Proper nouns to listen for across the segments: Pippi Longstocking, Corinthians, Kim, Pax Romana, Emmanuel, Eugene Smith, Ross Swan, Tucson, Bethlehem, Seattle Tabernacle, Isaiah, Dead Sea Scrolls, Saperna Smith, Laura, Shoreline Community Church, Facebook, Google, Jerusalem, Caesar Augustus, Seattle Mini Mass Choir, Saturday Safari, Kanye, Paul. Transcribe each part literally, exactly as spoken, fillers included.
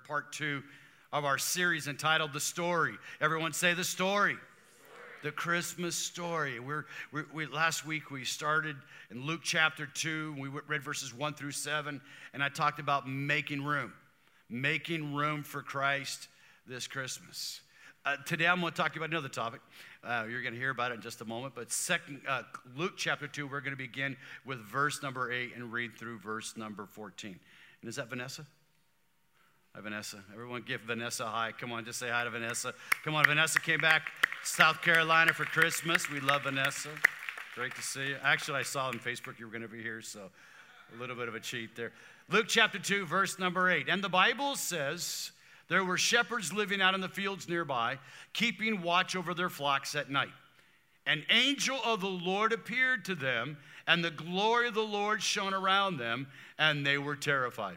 in part two of our series entitled The Story. Everyone say the story. The, story. The Christmas story. We're, we, we, last week we started in Luke chapter two. We read verses one through seven, and I talked about making room. Making room for Christ this Christmas. Uh, today I'm going to talk about another topic. Uh, you're going to hear about it in just a moment. But second, uh, Luke chapter two, we're going to begin with verse number eight and read through verse number fourteen. And is that Vanessa? Hi, Vanessa. Everyone give Vanessa a hi. Come on, just say hi to Vanessa. Come on, Vanessa came back South Carolina for Christmas. We love Vanessa. Great to see you. Actually, I saw on Facebook you were going to be here, so a little bit of a cheat there. Luke chapter two, verse number eight. And the Bible says, there were shepherds living out in the fields nearby, keeping watch over their flocks at night. An angel of the Lord appeared to them, and the glory of the Lord shone around them, and they were terrified.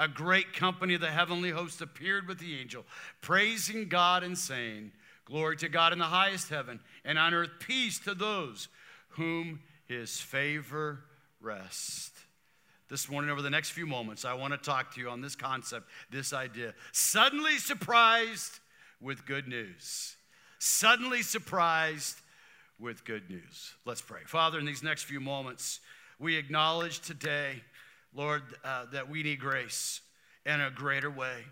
a great company of the heavenly host appeared with the angel, praising God and saying, glory to God in the highest heaven, and on earth peace to those whom his favor rests. This morning, over the next few moments, I want to talk to you on this concept, this idea. Suddenly surprised with good news. Suddenly surprised with good news. Let's pray. Father, in these next few moments, we acknowledge today, Lord, uh, that we need grace in a greater way.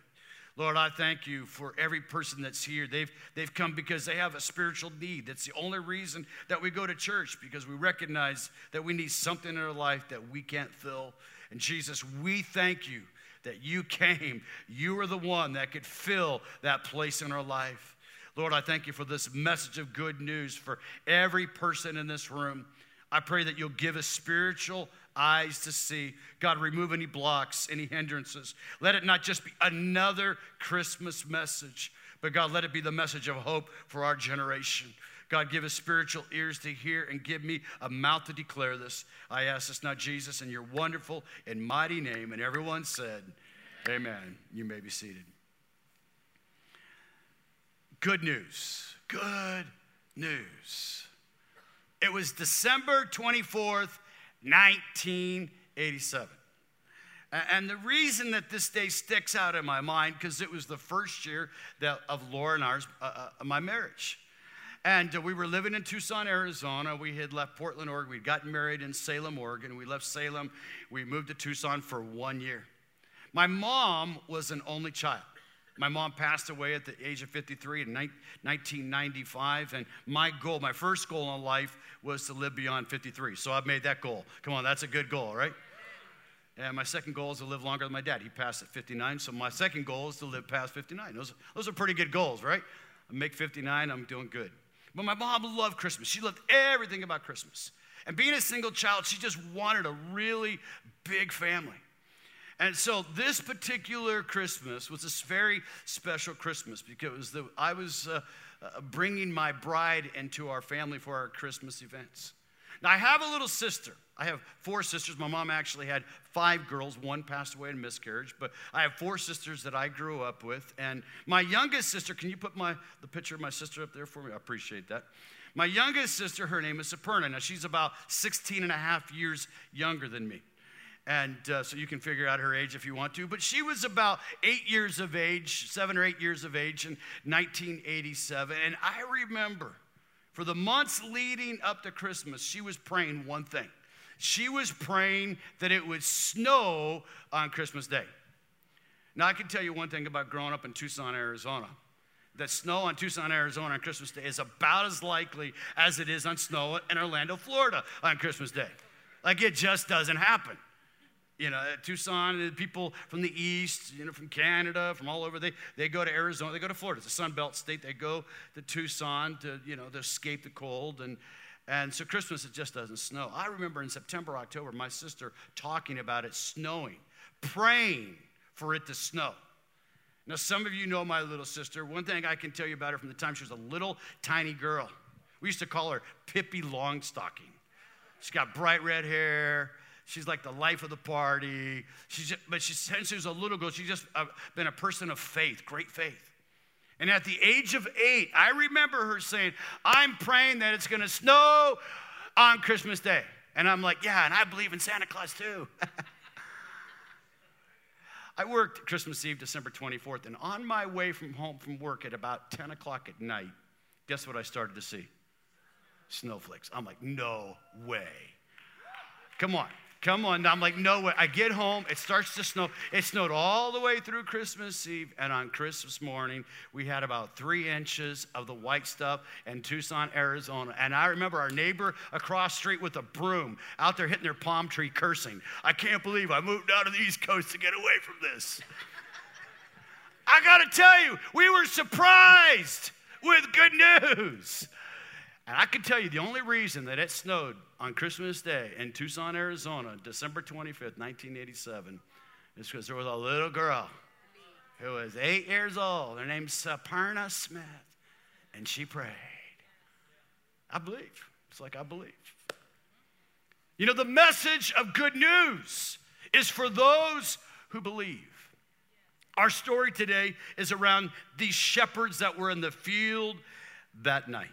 Lord, I thank you for every person that's here. They've, they've come because they have a spiritual need. That's the only reason that we go to church, because we recognize that we need something in our life that we can't fill. And Jesus, we thank you that you came. You are the one that could fill that place in our life. Lord, I thank you for this message of good news for every person in this room. I pray that you'll give us spiritual eyes to see. God, remove any blocks, any hindrances. Let it not just be another Christmas message, but God, let it be the message of hope for our generation. God, give us spiritual ears to hear and give me a mouth to declare this. I ask this now, Jesus, in your wonderful and mighty name. And everyone said, amen. Amen. You may be seated. Good news. Good news. It was December twenty-fourth, nineteen eighty-seven. And the reason that this day sticks out in my mind, because it was the first year that, of Laura and ours, uh, uh, my marriage. And uh, we were living in Tucson, Arizona. We had left Portland, Oregon. We'd gotten married in Salem, Oregon. We left Salem. We moved to Tucson for one year. My mom was an only child. My mom passed away at the age of fifty-three in nineteen ninety-five, and my goal, my first goal in life was to live beyond fifty-three, so I've made that goal. Come on, that's a good goal, right? And my second goal is to live longer than my dad. He passed at fifty-nine, so my second goal is to live past fifty-nine. Those, those are pretty good goals, right? I make fifty-nine, I'm doing good. But my mom loved Christmas. She loved everything about Christmas. And being a single child, she just wanted a really big family. And so this particular Christmas was a very special Christmas because the, I was uh, uh, bringing my bride into our family for our Christmas events. Now, I have a little sister. I have four sisters. My mom actually had five girls. One passed away in miscarriage. But I have four sisters that I grew up with. And my youngest sister, can you put my the picture of my sister up there for me? I appreciate that. My youngest sister, her name is Saperna. Now, she's about sixteen and a half years younger than me. And uh, so you can figure out her age if you want to. But she was about eight years of age, seven or eight years of age in nineteen eighty-seven. And I remember for the months leading up to Christmas, she was praying one thing. She was praying that it would snow on Christmas Day. Now, I can tell you one thing about growing up in Tucson, Arizona. That snow on Tucson, Arizona on Christmas Day is about as likely as it is on snow in Orlando, Florida on Christmas Day. Like, it just doesn't happen. You know, at Tucson, people from the east, you know, from Canada, from all over, they, they go to Arizona, they go to Florida. It's a Sun Belt state. They go to Tucson to, you know, to escape the cold. And, and so Christmas, it just doesn't snow. I remember in September, October, my sister talking about it snowing, praying for it to snow. Now, some of you know my little sister. One thing I can tell you about her from the time she was a little tiny girl. We used to call her Pippi Longstocking. She's got bright red hair. She's like the life of the party. She's just, but she, since she was a little girl, she's just a, been a person of faith, great faith. And at the age of eight, I remember her saying, I'm praying that it's going to snow on Christmas Day. And I'm like, yeah, and I believe in Santa Claus too. I worked Christmas Eve, December twenty-fourth, and on my way from home from work at about ten o'clock at night, guess what I started to see? Snowflakes. I'm like, no way. Come on. Come on. I'm like, no way. I get home. It starts to snow. It snowed all the way through Christmas Eve, and on Christmas morning, we had about three inches of the white stuff in Tucson, Arizona. And I remember our neighbor across the street with a broom out there hitting their palm tree cursing. I can't believe I moved out of the East Coast to get away from this. I got to tell you, we were surprised with good news. And I can tell you the only reason that it snowed on Christmas Day in Tucson, Arizona, December twenty-fifth, nineteen eighty-seven, is because there was a little girl who was eight years old. Her name's Saperna Smith, and she prayed. I believe. It's like I believe. You know, the message of good news is for those who believe. Our story today is around these shepherds that were in the field that night.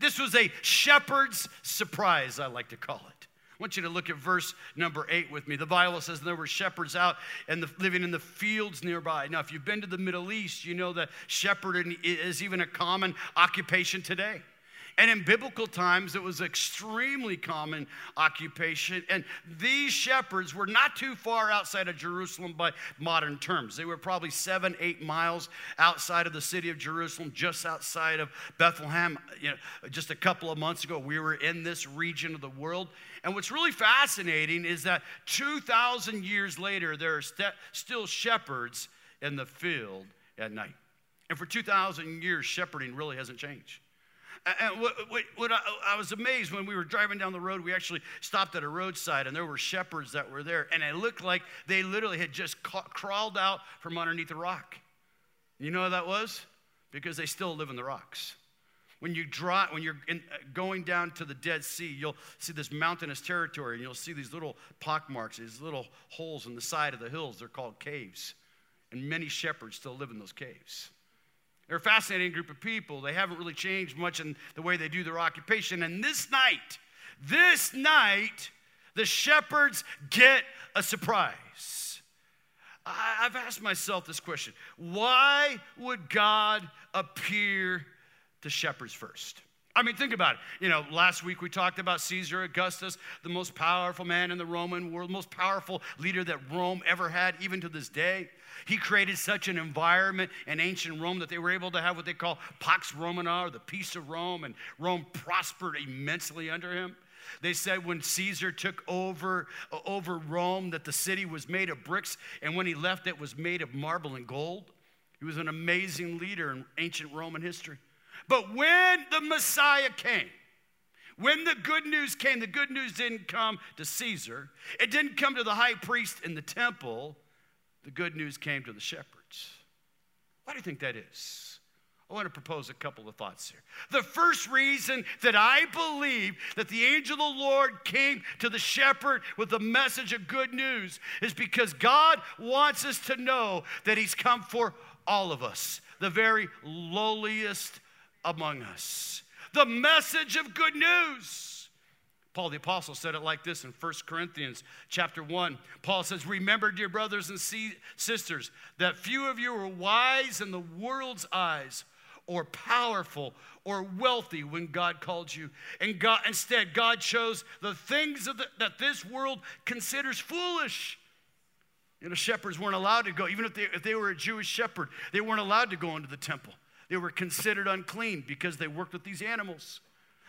This was a shepherd's surprise, I like to call it. I want you to look at verse number eight with me. The Bible says there were shepherds out and living in the fields nearby. Now, if you've been to the Middle East, you know that shepherding is even a common occupation today. And in biblical times, it was an extremely common occupation. And these shepherds were not too far outside of Jerusalem by modern terms. They were probably seven, eight miles outside of the city of Jerusalem, just outside of Bethlehem. You know, just a couple of months ago, we were in this region of the world. And what's really fascinating is that two thousand years later, there are st- still shepherds in the field at night. And for two thousand years, shepherding really hasn't changed. And what, what, what I, I was amazed when we were driving down the road, we actually stopped at a roadside, and there were shepherds that were there, and it looked like they literally had just ca- crawled out from underneath the rock. You know what that was? Because they still live in the rocks. When, you draw, when you're in, uh, going down to the Dead Sea, you'll see this mountainous territory, and you'll see these little pock marks, these little holes in the side of the hills. They're called caves, and many shepherds still live in those caves. They're a fascinating group of people. They haven't really changed much in the way they do their occupation. And this night, this night, the shepherds get a surprise. I, I've asked myself this question. Why would God appear to shepherds first? I mean, think about it. You know, last week we talked about Caesar Augustus, the most powerful man in the Roman world, the most powerful leader that Rome ever had, even to this day. He created such an environment in ancient Rome that they were able to have what they call Pax Romana, or the peace of Rome, and Rome prospered immensely under him. They said when Caesar took over, uh, over Rome that the city was made of bricks, and when he left it was made of marble and gold. He was an amazing leader in ancient Roman history. But when the Messiah came, when the good news came, the good news didn't come to Caesar. It didn't come to the high priest in the temple. The good news came to the shepherds. Why do you think that is? I want to propose a couple of thoughts here. The first reason that I believe that the angel of the Lord came to the shepherd with the message of good news is because God wants us to know that he's come for all of us, the very lowliest among us. The message of good news. Paul the apostle said it like this in First Corinthians chapter one. Paul says, remember, dear brothers and sisters, that few of you were wise in the world's eyes, or powerful, or wealthy when God called you. And God, instead, God chose the things of the, that this world considers foolish. You know, shepherds weren't allowed to go, even if they, if they were a Jewish shepherd, they weren't allowed to go into the temple. They were considered unclean because they worked with these animals.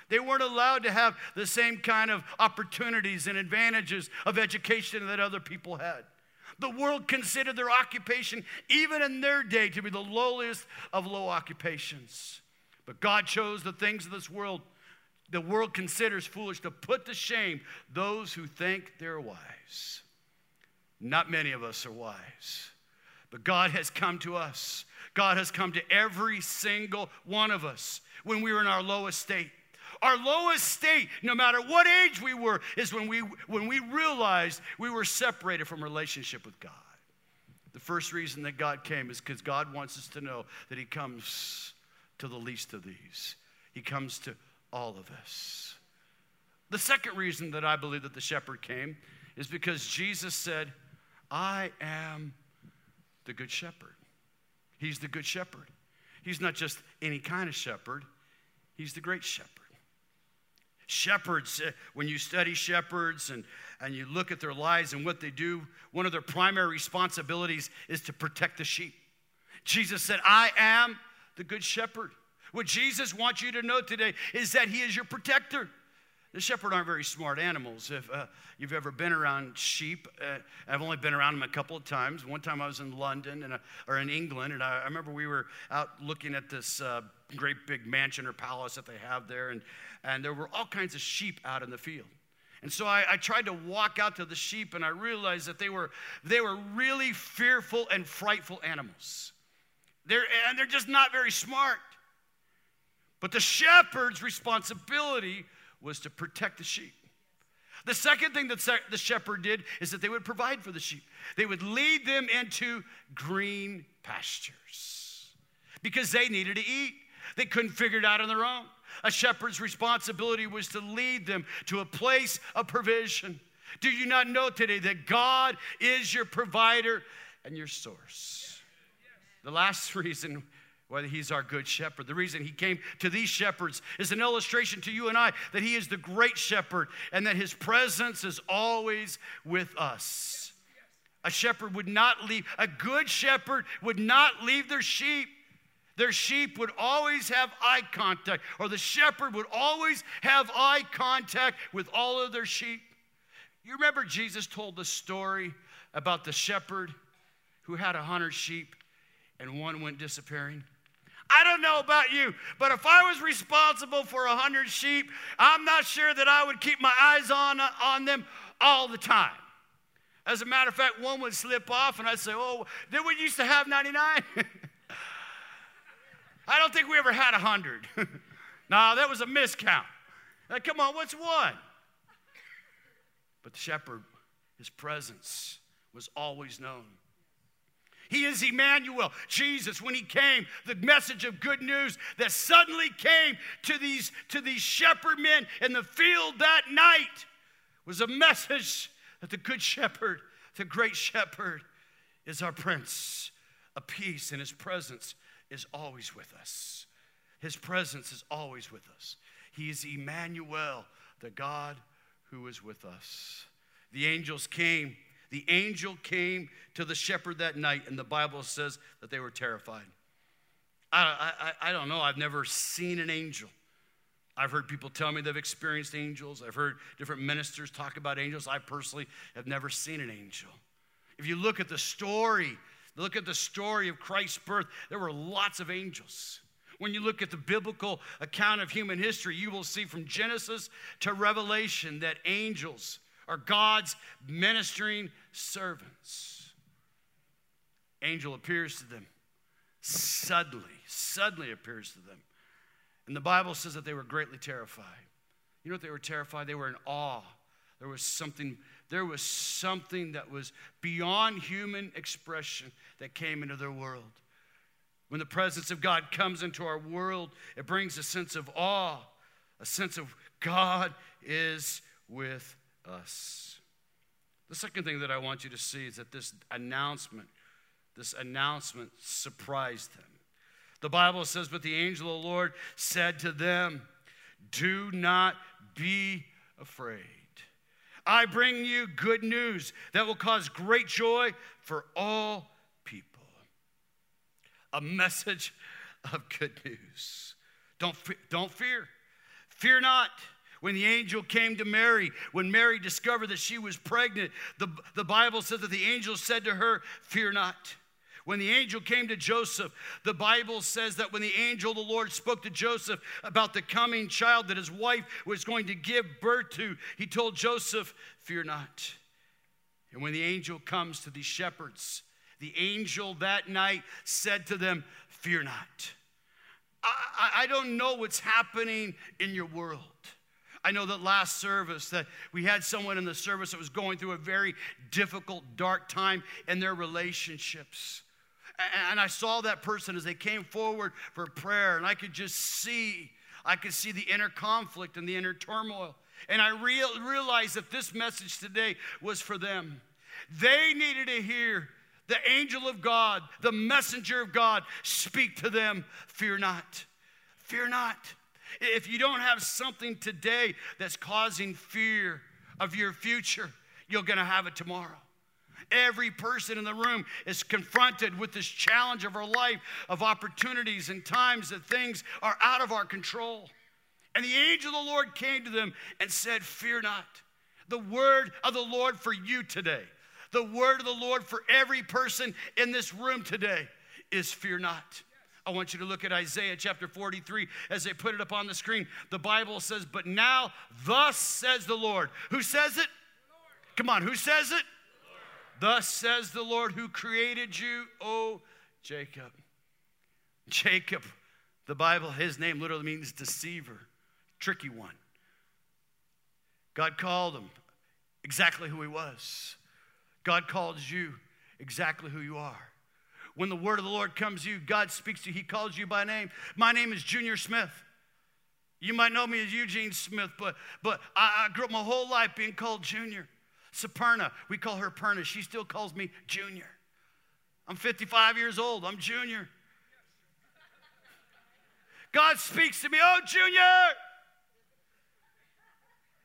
They weren't allowed to have the same kind of opportunities and advantages of education that other people had. The world considered their occupation, even in their day, to be the lowliest of low occupations. But God chose the things of this world, the world considers foolish, to put to shame those who think they're wise. Not many of us are wise. But God has come to us. God has come to every single one of us when we were in our lowest state. Our lowest state, no matter what age we were, is when we, when we realized we were separated from relationship with God. The first reason that God came is because God wants us to know that he comes to the least of these. He comes to all of us. The second reason that I believe that the shepherd came is because Jesus said, I am the good shepherd. He's the good shepherd. He's not just any kind of shepherd. He's the great shepherd. Shepherds, when you study shepherds and, and you look at their lives and what they do, one of their primary responsibilities is to protect the sheep. Jesus said, I am the good shepherd. What Jesus wants you to know today is that he is your protector. The shepherds aren't very smart animals. If uh, you've ever been around sheep, uh, I've only been around them a couple of times. One time I was in London and I, or in England, and I, I remember we were out looking at this uh, great big mansion or palace that they have there, and, and there were all kinds of sheep out in the field. And so I, I tried to walk out to the sheep, and I realized that they were they were really fearful and frightful animals. They're, and they're just not very smart. But the shepherd's responsibility was to protect the sheep. The second thing that the shepherd did is that they would provide for the sheep. They would lead them into green pastures because they needed to eat. They couldn't figure it out on their own. A shepherd's responsibility was to lead them to a place of provision. Do you not know today that God is your provider and your source? The last reason whether he's our good shepherd. The reason he came to these shepherds is an illustration to you and I that he is the great shepherd and that his presence is always with us. A shepherd would not leave, a good shepherd would not leave their sheep. Their sheep would always have eye contact, or the shepherd would always have eye contact with all of their sheep. You remember Jesus told the story about the shepherd who had a hundred sheep and one went disappearing? I don't know about you, but if I was responsible for a hundred sheep, I'm not sure that I would keep my eyes on, on them all the time. As a matter of fact, one would slip off, and I'd say, oh, then we used to have ninety-nine. I don't think we ever had a hundred. No, that was a miscount. Like, come on, what's one? But the shepherd, his presence was always known. He is Emmanuel, Jesus. When he came, the message of good news that suddenly came to these, to these shepherd men in the field that night was a message that the good shepherd, the great shepherd, is our Prince of Peace, and his presence is always with us. His presence is always with us. He is Emmanuel, the God who is with us. The angels came. The angel came to the shepherd that night, and the Bible says that they were terrified. I, I, I don't know. I've never seen an angel. I've heard people tell me they've experienced angels. I've heard different ministers talk about angels. I personally have never seen an angel. If you look at the story, look at the story of Christ's birth, there were lots of angels. When you look at the biblical account of human history, you will see from Genesis to Revelation that angels are God's ministering servants. Angel appears to them. Suddenly, suddenly appears to them. And the Bible says that they were greatly terrified. You know what they were terrified? They were in awe. There was something, there was something that was beyond human expression that came into their world. When the presence of God comes into our world, it brings a sense of awe, a sense of God is with us. us. The second thing that I want you to see is that this announcement, this announcement surprised them. The Bible says, but the angel of the Lord said to them, do not be afraid. I bring you good news that will cause great joy for all people. A message of good news. Don't, don't fear. Fear not. When the angel came to Mary, when Mary discovered that she was pregnant, the, the Bible says that the angel said to her, fear not. When the angel came to Joseph, the Bible says that when the angel of the Lord spoke to Joseph about the coming child that his wife was going to give birth to, he told Joseph, fear not. And when the angel comes to these shepherds, The angel that night said to them, "Fear not." I, I don't know what's happening in your world. I know that last service that we had someone in the service that was going through a very difficult, dark time in their relationships. And I saw that person as they came forward for prayer, and I could just see, I could see the inner conflict and the inner turmoil. And I real, realized that this message today was for them. They needed to hear the angel of God, the messenger of God, speak to them, "Fear not, fear not." If you don't have something today that's causing fear of your future, you're going to have it tomorrow. Every person in the room is confronted with this challenge of our life, of opportunities and times that things are out of our control. And the angel of the Lord came to them and said, "Fear not." The word of the Lord for you today, the word of the Lord for every person in this room today is fear not. I want you to look at Isaiah chapter forty-three as they put it up on the screen. The Bible says, "But now thus says the Lord." Who says it? Come on, who says it? "Thus says the Lord who created you, O Jacob." Jacob, the Bible, his name literally means deceiver, tricky one. God called him exactly who he was. God calls you exactly who you are. When the word of the Lord comes to you, God speaks to you. He calls you by name. My name is Junior Smith. You might know me as Eugene Smith, but, but I, I grew up my whole life being called Junior. Saperna, we call her Perna. She still calls me Junior. I'm fifty-five years old. I'm Junior. God speaks to me, "Oh, Junior!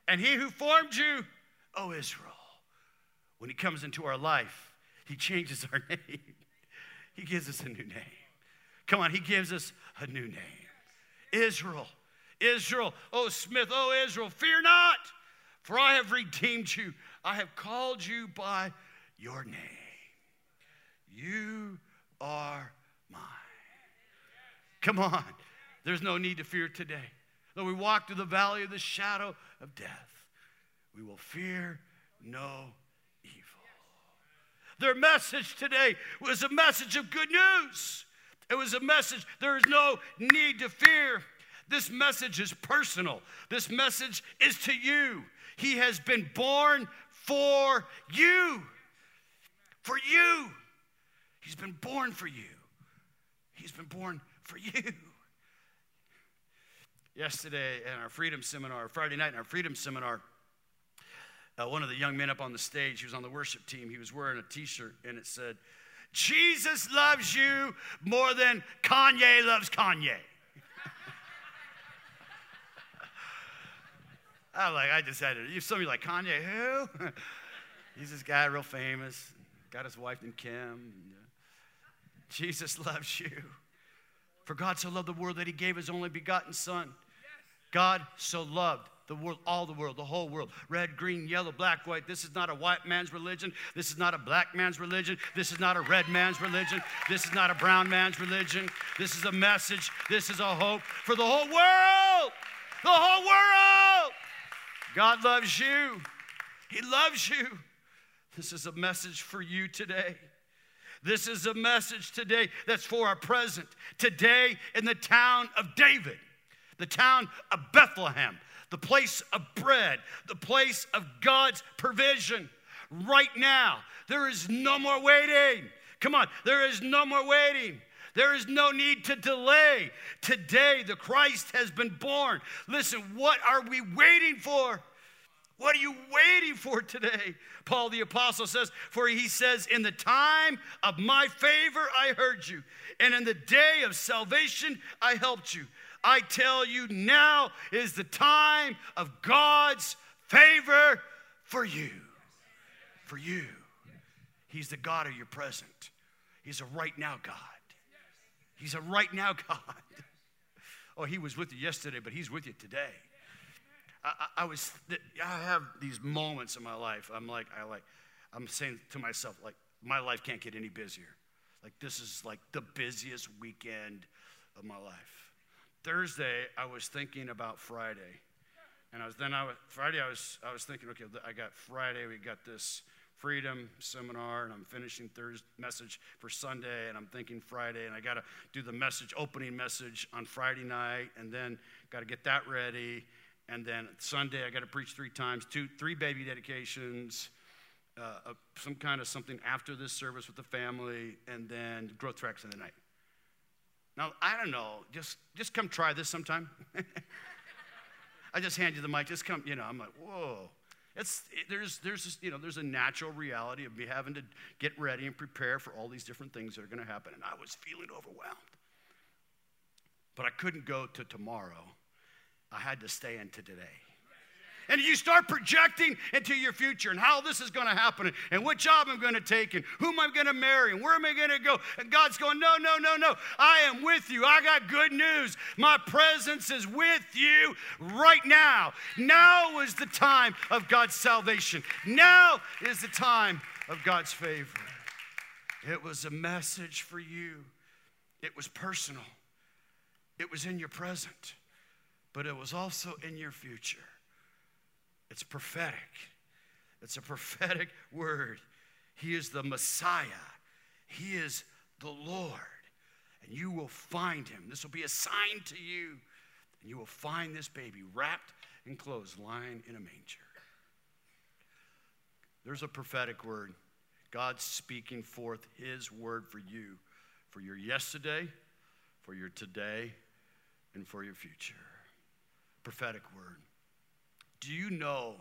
And he who formed you, oh, Israel." When he comes into our life, he changes our name. He gives us a new name. Come on, he gives us a new name. Israel, Israel, oh Smith, oh Israel, fear not, for I have redeemed you. I have called you by your name. You are mine. Come on, there's no need to fear today. Though we walk through the valley of the shadow of death, we will fear no evil. Their message today was a message of good news. It was a message, there is no need to fear. This message is personal. This message is to you. He has been born for you. For you. He's been born for you. He's been born for you. Yesterday in our freedom seminar, Friday night in our freedom seminar, Uh, one of the young men up on the stage, he was on the worship team, he was wearing a t-shirt, and it said, "Jesus loves you more than Kanye loves Kanye." I was like, I decided, if some of you like, "Kanye who?" He's this guy real famous, got his wife named Kim. Jesus loves you. For God so loved the world that he gave his only begotten son. God so loved the world, all the world, the whole world. Red, green, yellow, black, white. This is not a white man's religion. This is not a black man's religion. This is not a red man's religion. This is not a brown man's religion. This is a message. This is a hope for the whole world. The whole world. God loves you. He loves you. This is a message for you today. This is a message today that's for our present. Today in the town of David, the town of Bethlehem, the place of bread, the place of God's provision. Right now, there is no more waiting. Come on, there is no more waiting. There is no need to delay. Today, the Christ has been born. Listen, what are we waiting for? What are you waiting for today? Paul the apostle says, for he says, "In the time of my favor I heard you, and in the day of salvation I helped you. I tell you, now is the time of God's favor for you." For you. He's the God of your present. He's a right now God. He's a right now God. Oh, he was with you yesterday, but he's with you today. I, I was, I have these moments in my life. I'm like, I like, I'm saying to myself, like, my life can't get any busier. Like, this is like the busiest weekend of my life. Thursday, I was thinking about Friday, and I was then I was Friday. I was I was thinking, okay, I got Friday. We got this freedom seminar, and I'm finishing Thursday message for Sunday, and I'm thinking Friday, and I got to do the message, opening message on Friday night, and then got to get that ready, and then Sunday I got to preach three times, two, three baby dedications, uh, some kind of something after this service with the family, and then growth tracks in the night. Now, I don't know, just, just come try this sometime. I just hand you the mic, just come, you know, I'm like, whoa. It's, it, there's, there's this, you know, there's a natural reality of me having to get ready and prepare for all these different things that are going to happen. And I was feeling overwhelmed. But I couldn't go to tomorrow. I had to stay into today. And you start projecting into your future and how this is going to happen and what job I'm going to take and who am I going to marry and where am I going to go. And God's going, no, no, no, no. I am with you. I got good news. My presence is with you right now. Now is the time of God's salvation. Now is the time of God's favor. It was a message for you. It was personal. It was in your present. But it was also in your future. It's prophetic. It's a prophetic word. He is the Messiah. He is the Lord. And you will find him. This will be a sign to you. And you will find this baby wrapped in clothes, lying in a manger. There's a prophetic word. God's speaking forth his word for you, for your yesterday, for your today, and for your future. Prophetic word. Do you know,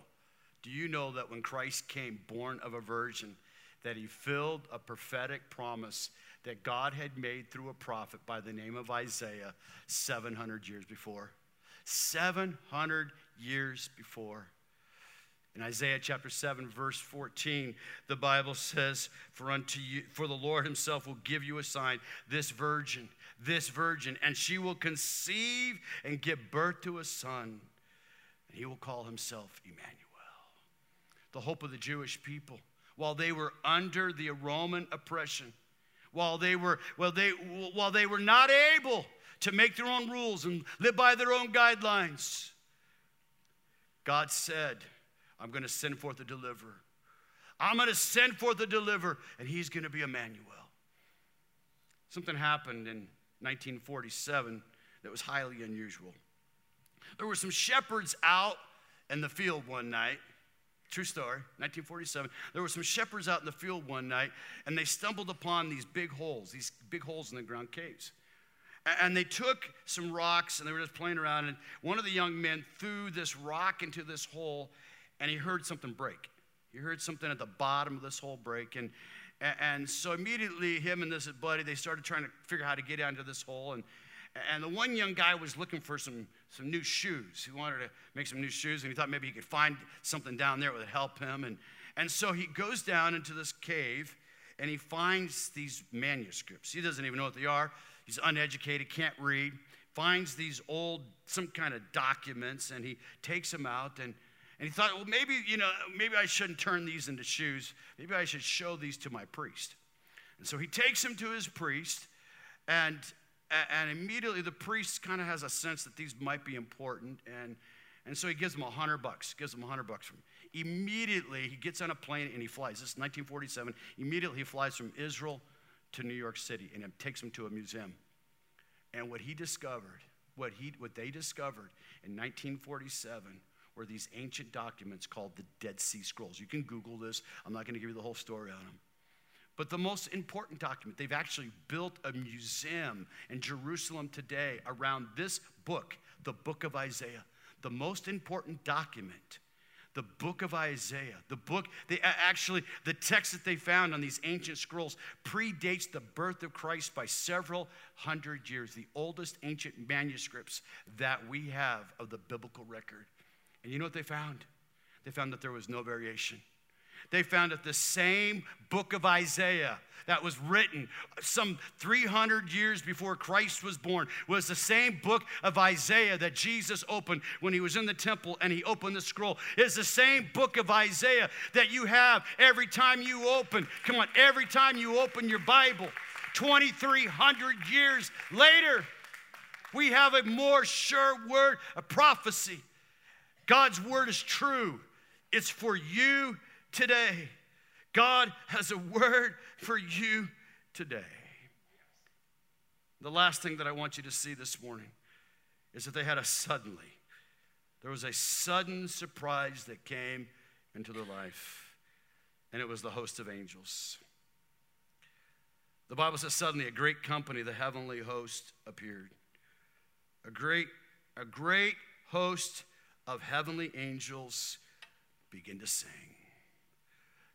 do you know that when Christ came, born of a virgin, that he filled a prophetic promise that God had made through a prophet by the name of Isaiah seven hundred years before? seven hundred years before. In Isaiah chapter seven, verse fourteen, the Bible says, For unto you, for the Lord himself will give you a sign, this virgin, this virgin, and she will conceive and give birth to a son. He will call himself Emmanuel, the hope of the Jewish people. While they were under the Roman oppression, while they were, well, they, while they were not able to make their own rules and live by their own guidelines, God said, I'm going to send forth a deliverer. I'm going to send forth a deliverer, and he's going to be Emmanuel. Something happened in nineteen forty-seven that was highly unusual. There were some shepherds out in the field one night. True story, nineteen forty-seven. There were some shepherds out in the field one night, and they stumbled upon these big holes, these big holes in the ground, caves. And they took some rocks, and they were just playing around, and one of the young men threw this rock into this hole, and he heard something break. He heard something at the bottom of this hole break, and, and so immediately him and this buddy, they started trying to figure out how to get out into this hole, and And the one young guy was looking for some, some new shoes. He wanted to make some new shoes, and he thought maybe he could find something down there that would help him. And, and so he goes down into this cave, and he finds these manuscripts. He doesn't even know what they are. He's uneducated, can't read. Finds these old, some kind of documents, and he takes them out. And, and he thought, well, maybe, you know, maybe I shouldn't turn these into shoes. Maybe I should show these to my priest. And so he takes them to his priest, and... And immediately the priest kind of has a sense that these might be important. And, and so he gives them a hundred bucks, gives them a hundred bucks. From immediately he gets on a plane and he flies. This is nineteen forty-seven. Immediately he flies from Israel to New York City, and it takes him to a museum. And what he discovered, what, he, what they discovered in nineteen forty-seven were these ancient documents called the Dead Sea Scrolls. You can Google this. I'm not going to give you the whole story on them. But the most important document, they've actually built a museum in Jerusalem today around this book, the book of Isaiah. The most important document, the book of Isaiah. The book, they actually, the text that they found on these ancient scrolls predates the birth of Christ by several hundred years. The oldest ancient manuscripts that we have of the biblical record. And you know what they found? They found that there was no variation. They found that the same book of Isaiah that was written some three hundred years before Christ was born was the same book of Isaiah that Jesus opened when he was in the temple and he opened the scroll. It's the same book of Isaiah that you have every time you open. Come on, every time you open your Bible, twenty-three hundred years later, we have a more sure word, a prophecy. God's word is true. It's for you today. God has a word for you today. The last thing that I want you to see this morning is that they had a suddenly. There was a sudden surprise that came into their life, and it was the host of angels. The Bible says suddenly a great company, the heavenly host, appeared. A great, a great host of heavenly angels began to sing.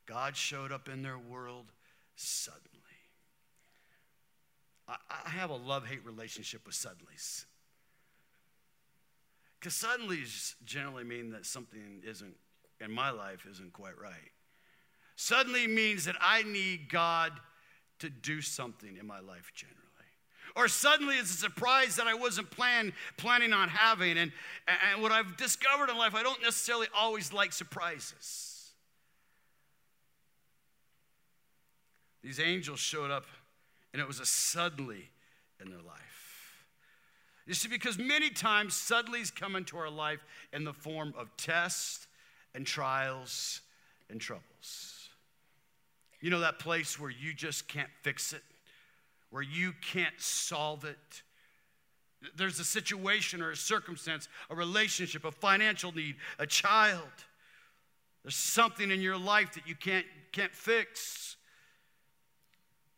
God showed up in their world suddenly. I, I have a love-hate relationship with suddenlies. Because suddenlies generally mean that something isn't, in my life, isn't quite right. Suddenly means that I need God to do something in my life generally. Or suddenly it's a surprise that I wasn't plan, planning on having. And, and what I've discovered in life, I don't necessarily always like surprises. These angels showed up, and it was a suddenly in their life. You see, because many times suddenlies come into our life in the form of tests and trials and troubles. You know that place where you just can't fix it, where you can't solve it. There's a situation or a circumstance, a relationship, a financial need, a child. There's something in your life that you can't, can't fix.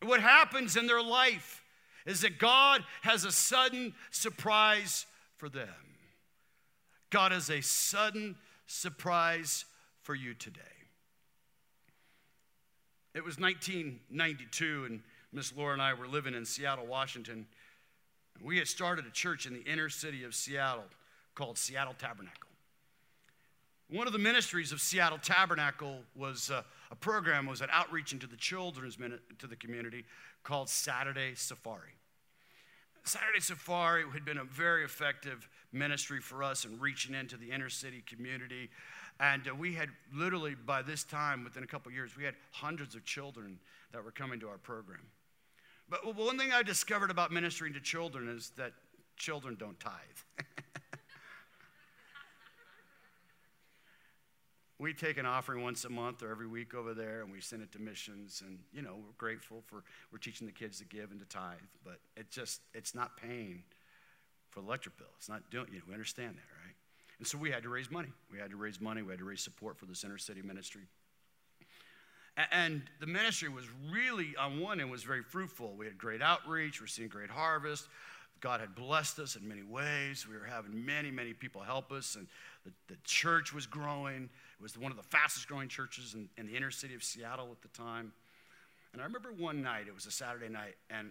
What happens in their life is that God has a sudden surprise for them. God has a sudden surprise for you today. It was nineteen ninety-two, and Miss Laura and I were living in Seattle, Washington. We had started a church in the inner city of Seattle called Seattle Tabernacle. One of the ministries of Seattle Tabernacle was uh, a program, was an outreach into the children's minute, to the community called Saturday Safari. Saturday Safari had been a very effective ministry for us in reaching into the inner city community. And uh, we had literally by this time, within a couple of years, we had hundreds of children that were coming to our program. But one thing I discovered about ministering to children is that children don't tithe. We take an offering once a month or every week over there, and we send it to missions. And, you know, we're grateful for, we're teaching the kids to give and to tithe. But it just, it's not paying for the electric bill. It's not doing, you know, we understand that, right? And so we had to raise money. We had to raise money. We had to raise support for this inner city ministry. And the ministry was really, on one end, was very fruitful. We had great outreach. We're seeing great harvest. God had blessed us in many ways. We were having many, many people help us, and the, the church was growing. It was one of the fastest growing churches in, in the inner city of Seattle at the time. And I remember one night, it was a Saturday night, and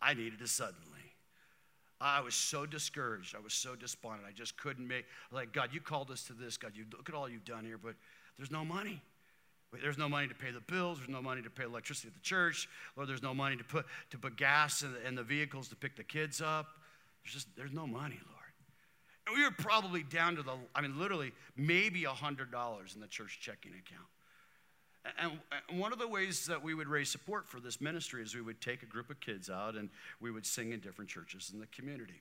I needed it suddenly. I was so discouraged. I was so despondent. I just couldn't make, like, God, you called us to this. God, you look at all you've done here, but there's no money. There's no money to pay the bills. There's no money to pay electricity at the church. Lord, there's no money to put to put gas in the, in the vehicles to pick the kids up. There's just there's no money, Lord. And we were probably down to the, I mean, literally maybe one hundred dollars in the church checking account. And, and one of the ways that we would raise support for this ministry is we would take a group of kids out and we would sing in different churches in the community.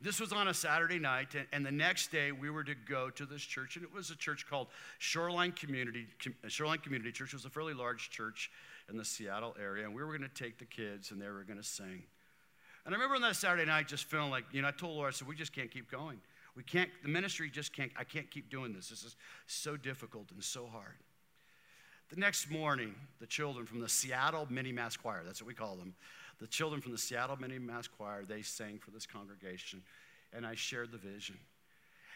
This was on a Saturday night, and the next day we were to go to this church, and it was a church called Shoreline Community Shoreline Community Church. It was a fairly large church in the Seattle area, and we were going to take the kids, and they were going to sing. And I remember on that Saturday night just feeling like, you know, I told Laura, I said, we just can't keep going. We can't, the ministry just can't, I can't keep doing this. This is so difficult and so hard. The next morning, the children from the Seattle Mini Mass Choir, that's what we call them, the children from the Seattle Mini Mass Choir, they sang for this congregation, and I shared the vision.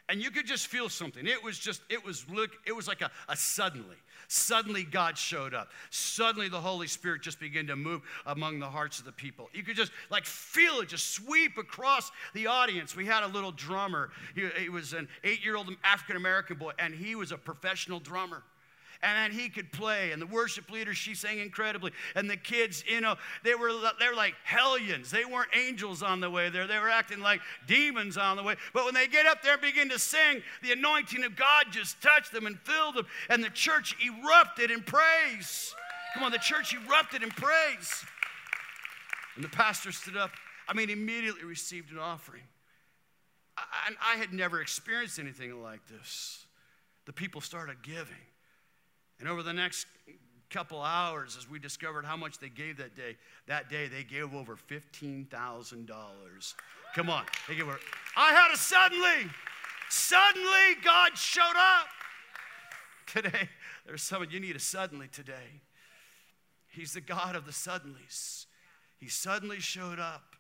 And you could just feel something. It was just, it was look, it was like a, a suddenly. Suddenly God showed up. Suddenly the Holy Spirit just began to move among the hearts of the people. You could just like feel it just sweep across the audience. We had a little drummer. He, he was an eight-year-old African-American boy, and he was a professional drummer. And he could play, and the worship leader, she sang incredibly. And the kids, you know, they were they were like hellions. They weren't angels on the way there. They were acting like demons on the way. But when they get up there and begin to sing, the anointing of God just touched them and filled them. And the church erupted in praise. Come on, the church erupted in praise. And the pastor stood up. I mean, immediately received an offering. I, I had never experienced anything like this. The people started giving. And over the next couple hours, as we discovered how much they gave that day, that day they gave over fifteen thousand dollars. Come on. They gave over. I had a suddenly. Suddenly, God showed up. Today, there's some of you need a suddenly today. He's the God of the suddenlies. He suddenly showed up.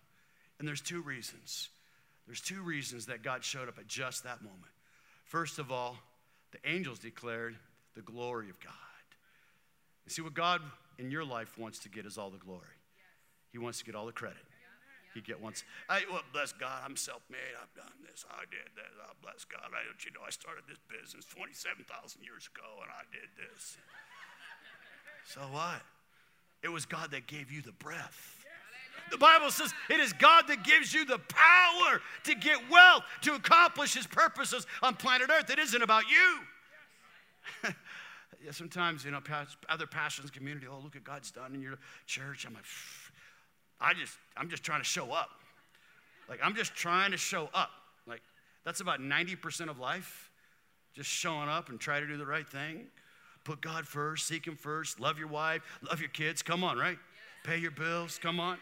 And there's two reasons. There's two reasons that God showed up at just that moment. First of all, the angels declared the glory of God. You see, what God in your life wants to get is all the glory. He wants to get all the credit. He get once, I, well, bless God, I'm self-made, I've done this, I did this, I bless God, I don't you know, I started this business twenty-seven thousand years ago, and I did this. So what? It was God that gave you the breath. The Bible says it is God that gives you the power to get wealth, to accomplish His purposes on planet Earth. It isn't about you. Yeah, sometimes, you know, other pastors in the community, oh, look at God's done in your church. I'm like, I just, I'm just trying to show up. Like, I'm just trying to show up. Like, that's about ninety percent of life, just showing up and try to do the right thing. Put God first, seek Him first, love your wife, love your kids. Come on, right? Yes. Pay your bills. Come on. Yes.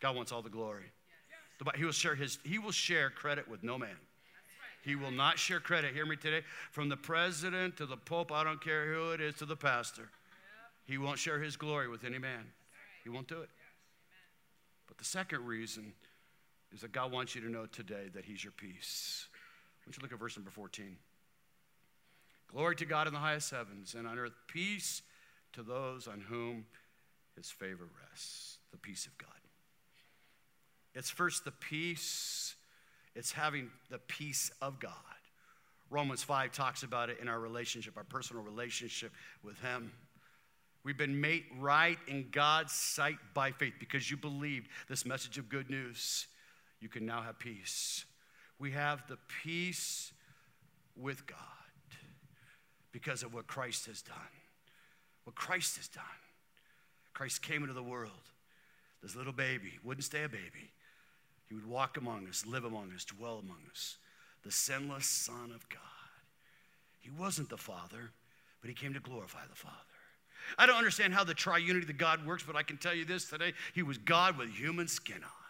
God wants all the glory. Yes. He will share his, He will share credit with no man. That's right. He will not share credit. Hear me today. From the president to the pope, I don't care who it is, to the pastor. He won't share His glory with any man. He won't do it. But the second reason is that God wants you to know today that He's your peace. Why don't you look at verse number fourteen. Glory to God in the highest heavens, and on earth peace to those on whom His favor rests. The peace of God. It's first the peace. It's having the peace of God. Romans five talks about it in our relationship, our personal relationship with Him. We've been made right in God's sight by faith because you believed this message of good news. You can now have peace. We have the peace with God because of what Christ has done. What Christ has done. Christ came into the world. This little baby wouldn't stay a baby. He would walk among us, live among us, dwell among us. The sinless Son of God. He wasn't the Father, but He came to glorify the Father. I don't understand how the triunity of God works, but I can tell you this today. He was God with human skin on.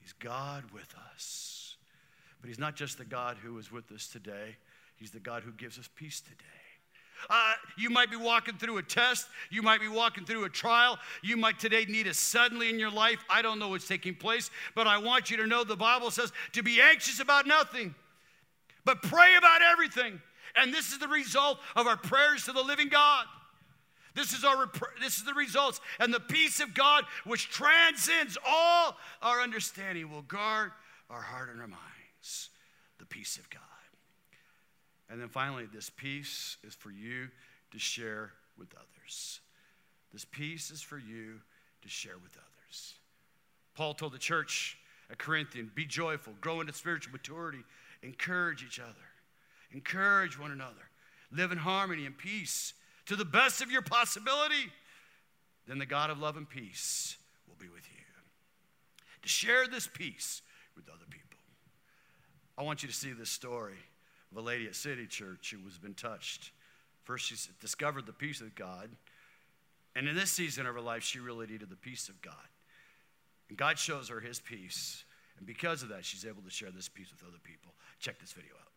He's God with us. But He's not just the God who is with us today. He's the God who gives us peace today. Uh, you might be walking through a test. You might be walking through a trial. You might today need a suddenly in your life. I don't know what's taking place, but I want you to know the Bible says to be anxious about nothing, but pray about everything. And this is the result of our prayers to the living God. This is, our, this is the results. And the peace of God, which transcends all our understanding, will guard our heart and our minds. The peace of God. And then finally, this peace is for you to share with others. This peace is for you to share with others. Paul told the church at Corinthian, be joyful, grow into spiritual maturity, encourage each other. Encourage one another. Live in harmony and peace to the best of your possibility. Then the God of love and peace will be with you. To share this peace with other people. I want you to see this story of a lady at City Church who has been touched. First, she discovered the peace of God. And in this season of her life, she really needed the peace of God. And God shows her His peace. And because of that, she's able to share this peace with other people. Check this video out.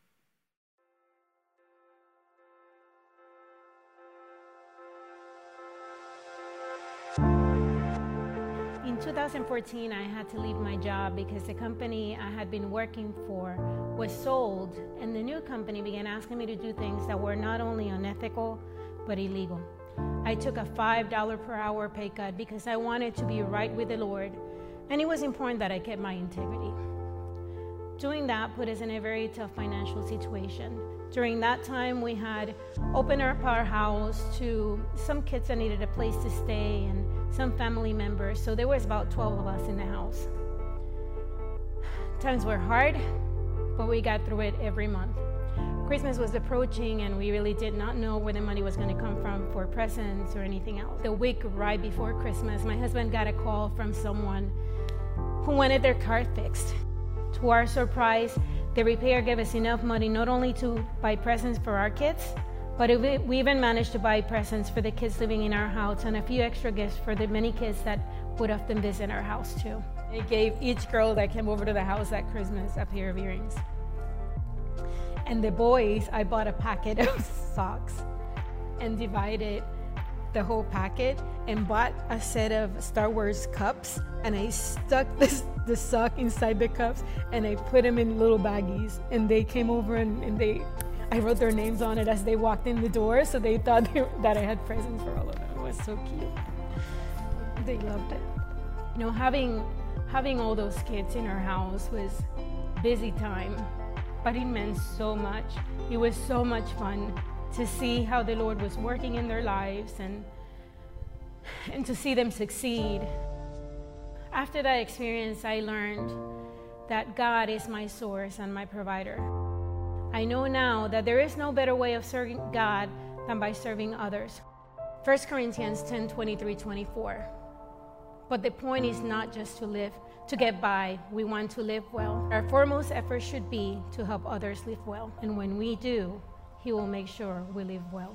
In two thousand fourteen, I had to leave my job because the company I had been working for was sold, and the new company began asking me to do things that were not only unethical, but illegal. I took a five dollars per hour pay cut because I wanted to be right with the Lord, and it was important that I kept my integrity. Doing that put us in a very tough financial situation. During that time, we had opened up our house to some kids that needed a place to stay and some family members, so there was about twelve of us in the house. Times were hard, but we got through it every month. Christmas was approaching, and we really did not know where the money was going to come from for presents or anything else. The week right before Christmas, my husband got a call from someone who wanted their car fixed. To our surprise, The repair gave us enough money not only to buy presents for our kids, but we even managed to buy presents for the kids living in our house and a few extra gifts for the many kids that would often visit our house too. It gave each girl that came over to the house that Christmas a pair of earrings. And the boys, I bought a packet of socks and divided the whole packet and bought a set of Star Wars cups, and I stuck this, the sock inside the cups and I put them in little baggies, and they came over and, and they, I wrote their names on it as they walked in the door, so they thought they, that I had presents for all of them. It was so cute. They loved it. You know, having, having all those kids in our house was busy time, but it meant so much. It was so much fun to see how the Lord was working in their lives and, and to see them succeed. After that experience, I learned that God is my source and my provider. I know now that there is no better way of serving God than by serving others. First Corinthians ten, twenty-three, twenty-four. But the point is not just to live, to get by. We want to live well. Our foremost effort should be to help others live well. And when we do, He will make sure we live well.